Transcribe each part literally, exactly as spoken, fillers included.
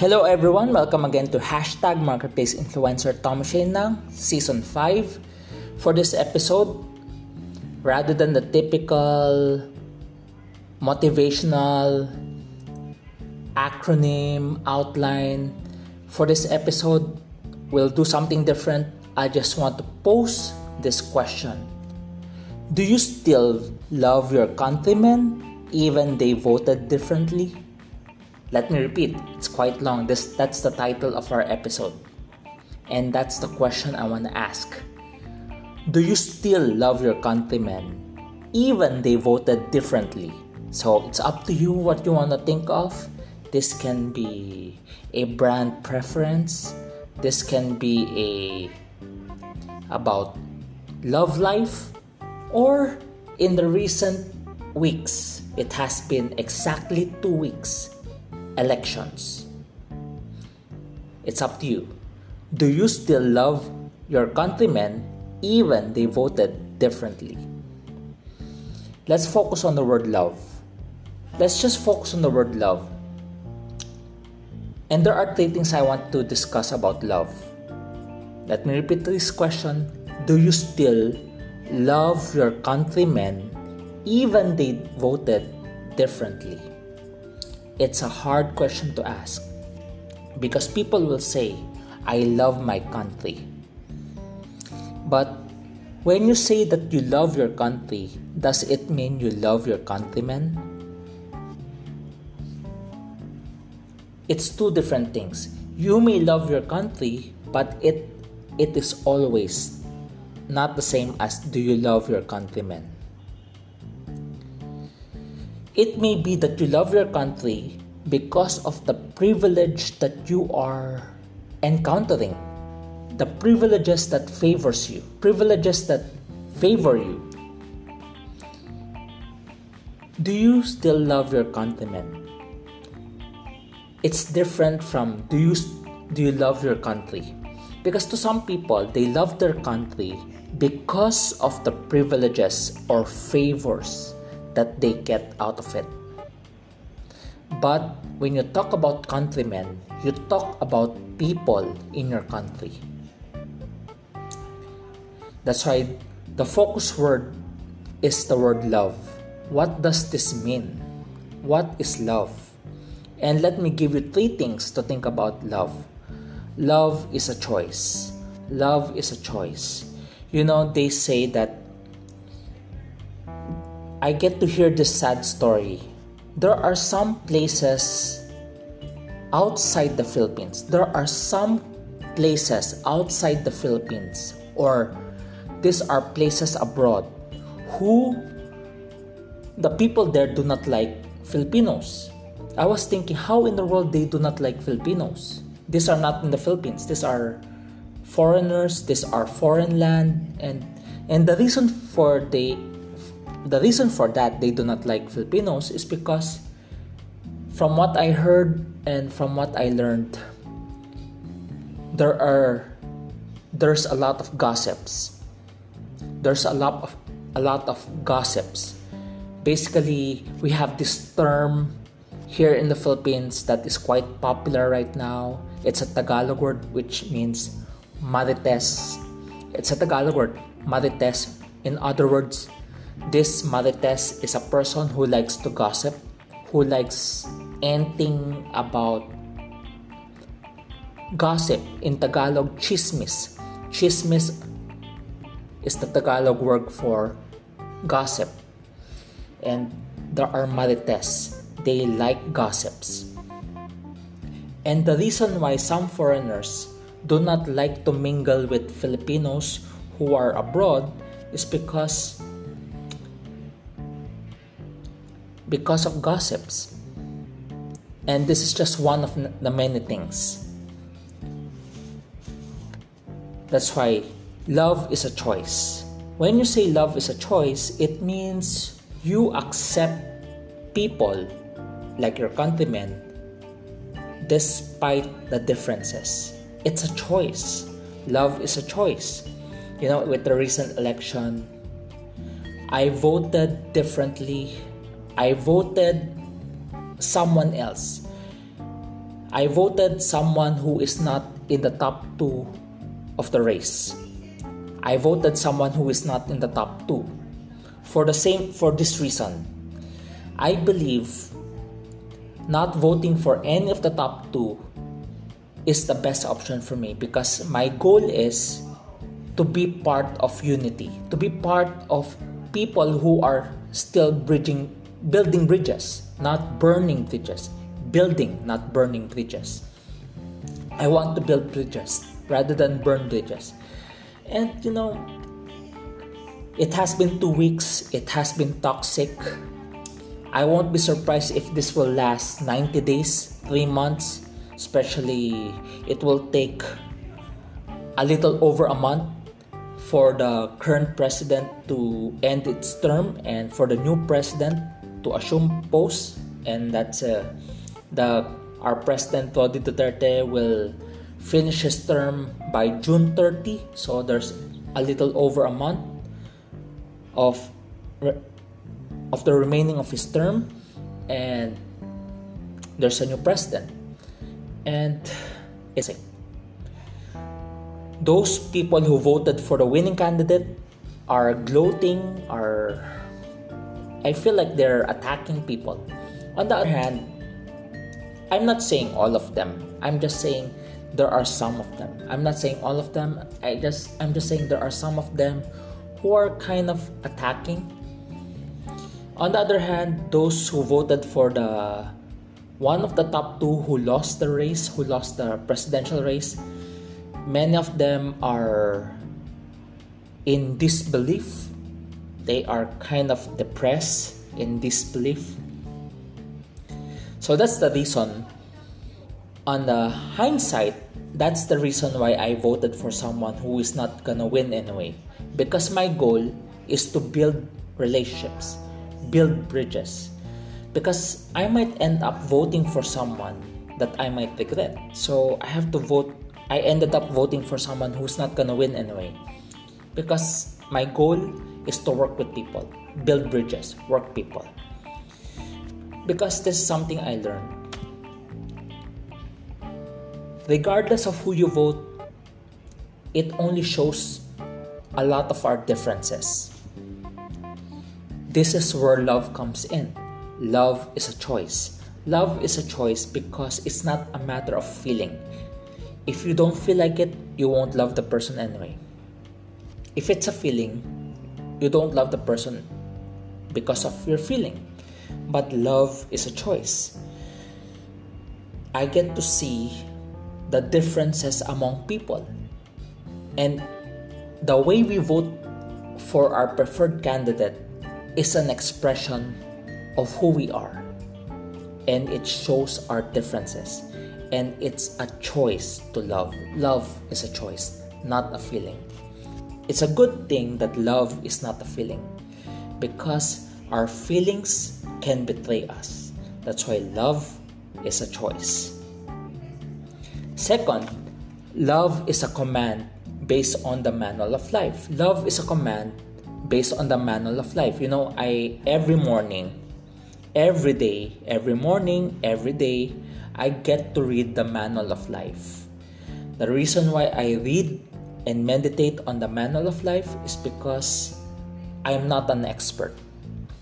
Hello everyone! Welcome again to Hashtag MarketplaceInfluencer Tom Shinang Season five. For this episode, rather than the typical motivational acronym outline, for this episode, we'll do something different. I just want to pose this question. Do you still love your countrymen even they voted differently? Let me repeat, it's quite long. This that's the title of our episode. And that's the question I want to ask. Do you still love your countrymen even they voted differently? So it's up to you what you want to think of. This can be a brand preference. This can be a about love life, or in the recent weeks, it has been exactly two weeks. Elections. It's up to you. Do you still love your countrymen even they voted differently? Let's focus on the word love. Let's just focus on the word love. And there are three things I want to discuss about love. Let me repeat this question. Do you still love your countrymen even they voted differently? It's a hard question to ask because people will say, I love my country. But when you say that you love your country, does it mean you love your countrymen? It's two different things. You may love your country, but it it is always not the same as do you love your countrymen. It may be that you love your country because of the privilege that you are encountering, the privileges that favors you, privileges that favor you. Do you still love your countrymen? It's different from do you do you love your country? Because to some people, they love their country because of the privileges or favors that they get out of it. But when you talk about countrymen, you talk about people in your country. That's why the focus word is the word love. What does this mean? What is love? And let me give you three things to think about love. Love is a choice. Love is a choice. You know, they say that I get to hear this sad story. There are some places outside the Philippines. There are some places outside the Philippines, or these are places abroad, who the people there do not like Filipinos. I was thinking, how in the world they do not like Filipinos? These are not in the Philippines. These are foreigners. These are foreign land, and and the reason for they. The reason for that they do not like Filipinos is because from what I heard and from what I learned, there are there's a lot of gossips. There's a lot of a lot of gossips. Basically, we have this term here in the Philippines that is quite popular right now. It's a Tagalog word which means Marites. It's a Tagalog word, Marites. In other words, this Marites is a person who likes to gossip, who likes anything about gossip. In Tagalog, chismis. Chismis is the Tagalog word for gossip. And there are Marites. They like gossips. And the reason why some foreigners do not like to mingle with Filipinos who are abroad is because because of gossips. And this is just one of the many things. That's why love is a choice. When you say love is a choice, it means you accept people like your countrymen despite the differences. It's a choice. Love is a choice. You know, with the recent election, I voted differently. I voted someone else. I voted someone who is not in the top two of the race. I voted someone who is not in the top two. For the same, for this reason, I believe not voting for any of the top two is the best option for me, because my goal is to be part of unity, to be part of people who are still bridging, building bridges, not burning bridges. Building, not burning bridges. I want to build bridges rather than burn bridges. And you know, it has been two weeks. It has been toxic. I won't be surprised if this will last ninety days, three months. Especially, it will take a little over a month for the current president to end its term and for the new president to assume post. And that's uh, the our president Duterte will finish his term by June thirtieth. So there's a little over a month of of the remaining of his term, and there's a new president. And it's it. Those people who voted for the winning candidate are gloating, are I feel like they're attacking people. On the other hand, I'm not saying all of them. I'm just saying there are some of them. I'm not saying all of them. I just I'm just saying there are some of them who are kind of attacking. On the other hand, those who voted for the one of the top two who lost the race, who lost the presidential race, many of them are in disbelief. They are kind of depressed, in disbelief. So that's the reason. On the hindsight, that's the reason why I voted for someone who is not gonna win anyway. Because my goal is to build relationships, build bridges. Because I might end up voting for someone that I might regret. So I have to vote. I ended up voting for someone who's not gonna win anyway. Because my goal is to work with people, build bridges, work people. Because this is something I learned. Regardless of who you vote, it only shows a lot of our differences. This is where love comes in. Love is a choice. Love is a choice because it's not a matter of feeling. If you don't feel like it, you won't love the person anyway. If it's a feeling, you don't love the person because of your feeling. But love is a choice. I get to see the differences among people. And the way we vote for our preferred candidate is an expression of who we are, and it shows our differences, and it's a choice to love. Love is a choice, not a feeling. It's a good thing that love is not a feeling, because our feelings can betray us. That's why love is a choice. Second, love is a command based on the manual of life. Love is a command based on the manual of life. You know, I every morning Every day, every morning, every day, I get to read the manual of life. The reason why I read and meditate on the manual of life is because I am not an expert.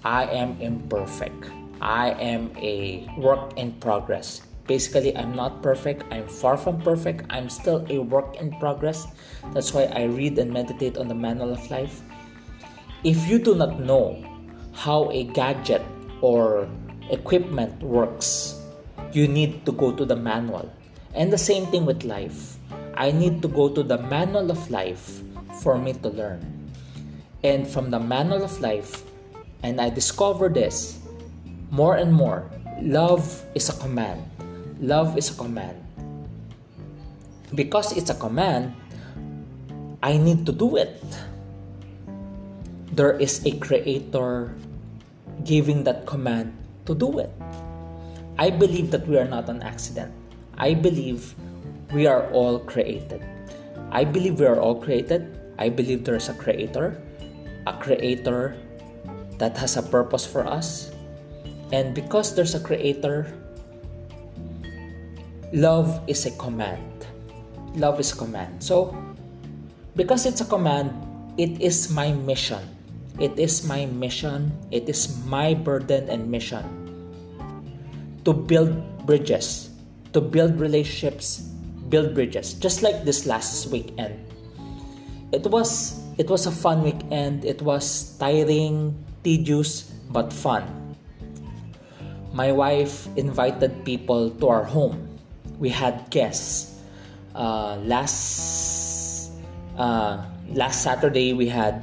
I am imperfect. I am a work in progress. Basically, I'm not perfect. I'm far from perfect. I'm still a work in progress. That's why I read and meditate on the manual of life. If you do not know how a gadget or equipment works, you need to go to the manual. And the same thing with life. I need to go to the manual of life for me to learn. And from the manual of life, and I discovered this more and more, love is a command. Love is a command. Because it's a command, I need to do it. There is a creator giving that command to do it. I believe that we are not an accident. I believe we are all created. I believe we are all created. I believe there is a creator, a creator that has a purpose for us. And because there's a creator, love is a command. Love is a command. So, because it's a command, it is my mission. It is my mission. It is my burden and mission to build bridges, to build relationships, build bridges. Just like this last weekend. It was it was a fun weekend. It was tiring, tedious, but fun. My wife invited people to our home. We had guests. Uh, last uh, last Saturday, we had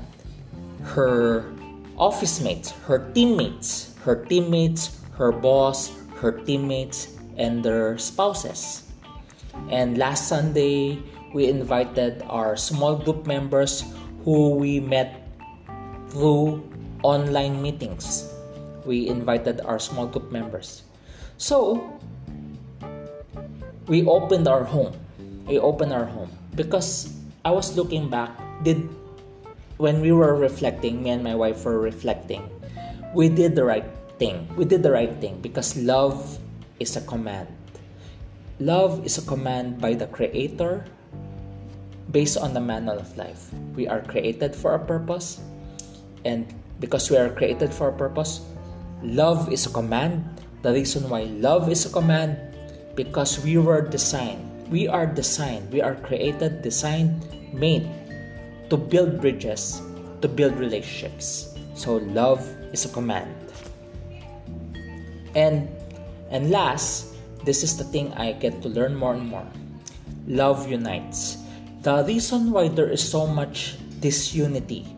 her office mates, her teammates, her teammates, her boss, her teammates, and their spouses. And last Sunday, we invited our small group members who we met through online meetings. We invited our small group members. So, we opened our home. We opened our home. Because I was looking back, did when we were reflecting, me and my wife were reflecting, we did the right thing. We did the right thing because love is a command. Love is a command by the Creator. Based on the manual of life, we are created for a purpose, and because we are created for a purpose, love is a command. The reason why love is a command, because we were designed, we are designed, we are created, designed, made to build bridges, to build relationships. So love is a command. And and last, this is the thing I get to learn more and more. Love unites. The reason why there is so much disunity,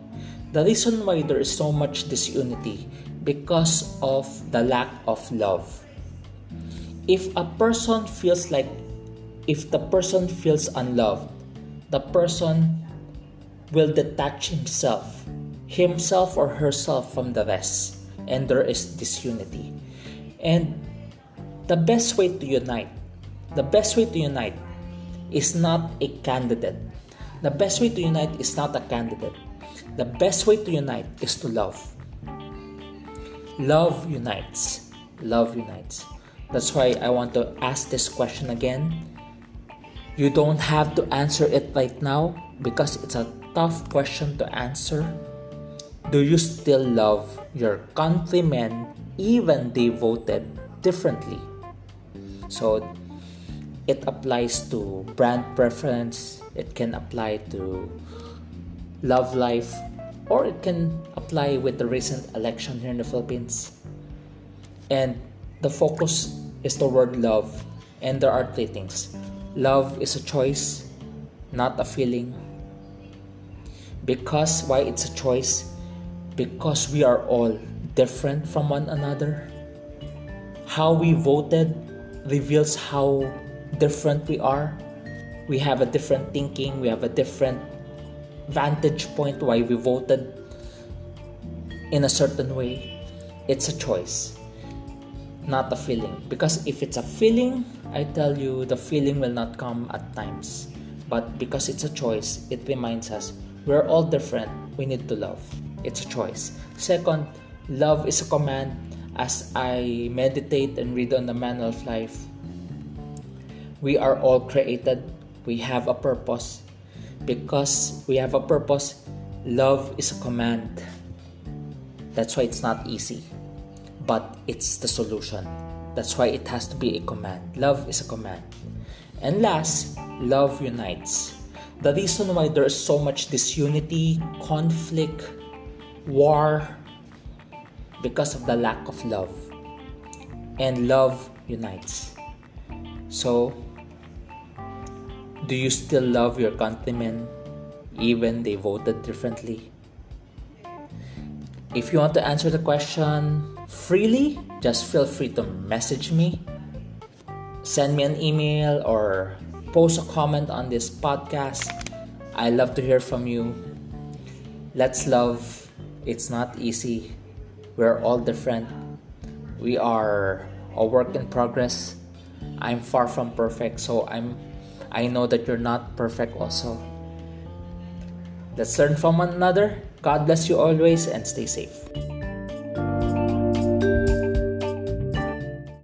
the reason why there is so much disunity, because of the lack of love. If a person feels like, if the person feels unloved, the person will detach himself, himself or herself from the rest, and there is disunity. And the best way to unite, the best way to unite, is not a candidate. The best way to unite is not a candidate. The best way to unite is to love. Love unites. Love unites. That's why I want to ask this question again. You don't have to answer it right now because it's a tough question to answer. Do you still love your countrymen even they voted differently? So, it applies to brand preference, it can apply to love life, or it can apply with the recent election here in the Philippines. And the focus is the word love, and there are three things. Love is a choice, not a feeling. Because why it's a choice? Because we are all different from one another. How we voted reveals how different we are. We have a different thinking, we have a different vantage point why we voted in a certain way. It's a choice, not a feeling. Because if it's a feeling, I tell you, the feeling will not come at times. But because it's a choice, it reminds us we're all different, we need to love. It's a choice. Second, love is a command. As I meditate and read on the manual of life, we are all created. We have a purpose. Because we have a purpose, love is a command. That's why it's not easy. But it's the solution. That's why it has to be a command. Love is a command. And last, love unites. The reason why there is so much disunity, conflict, war, because of the lack of love. And love unites. So, do you still love your countrymen even they voted differently? If you want to answer the question freely, just feel free to message me. Send me an email or post a comment on this podcast. I love to hear from you. Let's love. It's not easy. We're all different. We are a work in progress. I'm far from perfect, so I'm I know that you're not perfect also. Let's learn from one another. God bless you always and stay safe.